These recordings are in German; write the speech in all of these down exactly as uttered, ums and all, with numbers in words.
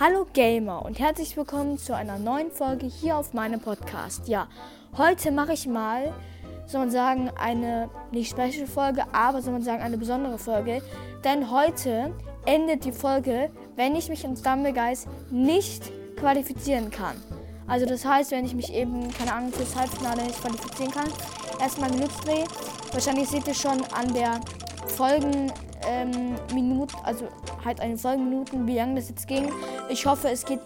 Hallo Gamer und herzlich willkommen zu einer neuen Folge hier auf meinem Podcast. Ja, heute mache ich mal, soll man sagen, eine, nicht Special-Folge, aber soll man sagen, eine besondere Folge. Denn heute endet die Folge, wenn ich mich in Stumbleguys nicht qualifizieren kann. Also das heißt, wenn ich mich eben, keine Ahnung, fürs Halbfinale nicht qualifizieren kann. Erstmal Glücksdreh. Wahrscheinlich seht ihr schon an der Folgen... Ähm, Minuten, also halt eine Folgenminuten, wie lange das jetzt ging. Ich hoffe, es geht,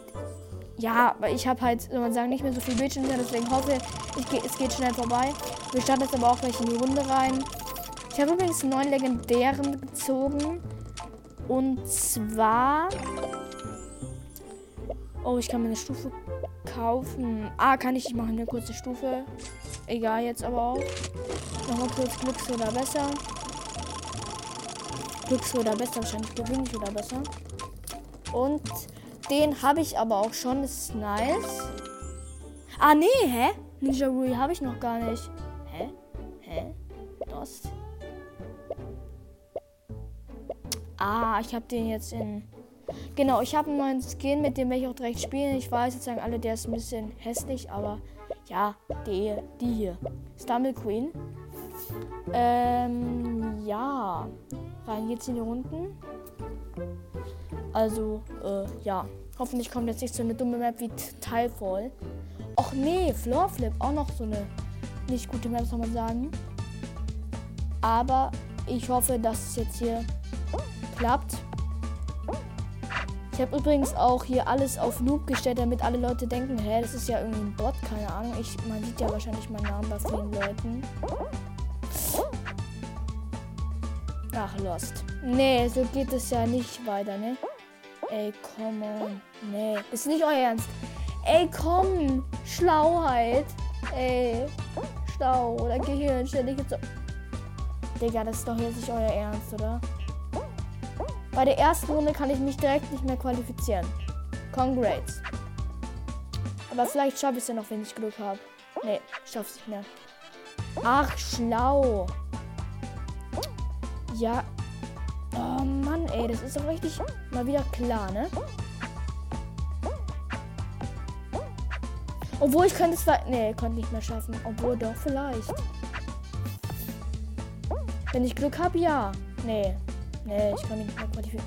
ja, weil ich habe halt, soll man sagen, nicht mehr so viel Bildschirm, deswegen hoffe ich, ge- es geht schnell vorbei. Wir starten jetzt aber auch gleich in die Runde rein. Ich habe übrigens einen neuen Legendären gezogen. Und zwar... Oh, ich kann mir eine Stufe kaufen. Ah, kann ich, ich mache eine kurze Stufe. Egal, jetzt aber auch. Nochmal kurz Glücks oder besser. Glücks oder besser, wahrscheinlich gewinne ich oder besser. Und den habe ich aber auch schon, das ist nice. Ah nee, hä? Ninja Rui habe ich noch gar nicht. Hä? Hä? Das? Ah, ich habe den jetzt in... Genau, ich habe einen neuen Skin, mit dem werde ich auch direkt spielen. Ich weiß, jetzt sagen alle, der ist ein bisschen hässlich, aber ja, die, die hier. Stumble Queen. Ähm, ja... Rein geht's in die Runden. Also, äh, ja. Hoffentlich kommt jetzt nicht so eine dumme Map wie Tilefall. Och nee, Floorflip, auch noch so eine nicht gute Map, soll man sagen. Aber ich hoffe, dass es jetzt hier klappt. Ich habe übrigens auch hier alles auf Noob gestellt, damit alle Leute denken, hä, das ist ja irgendwie ein Bot, keine Ahnung. Ich, man sieht ja wahrscheinlich meinen Namen bei vielen Leuten. Ach, Lost. Nee, so geht es ja nicht weiter, ne? Ey, komm. Nee, ist nicht euer Ernst. Ey, komm. Schlauheit. Ey, schlau oder Gehirn. Stell ich jetzt so. Digga, das ist doch jetzt nicht euer Ernst, oder? Bei der ersten Runde kann ich mich direkt nicht mehr qualifizieren. Congrats. Aber vielleicht schaffe ich es ja noch, wenn ich Glück habe. Nee, ich schaffe es nicht mehr. Ach, schlau. Ja, oh Mann, ey, das ist doch richtig mal wieder klar, ne? Obwohl, ich könnte es... Nee, konnte nicht mehr schaffen. Obwohl, doch, vielleicht. Wenn ich Glück habe, ja. Nee, nee, ich kann mich nicht mehr qualifizieren.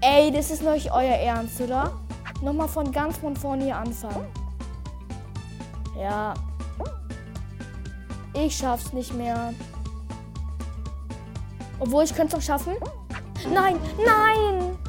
Ey, das ist noch nicht euer Ernst, oder? Nochmal von ganz von vorne hier anfangen. Ja. Ich schaff's nicht mehr. Obwohl, ich könnte es noch schaffen. Nein, nein!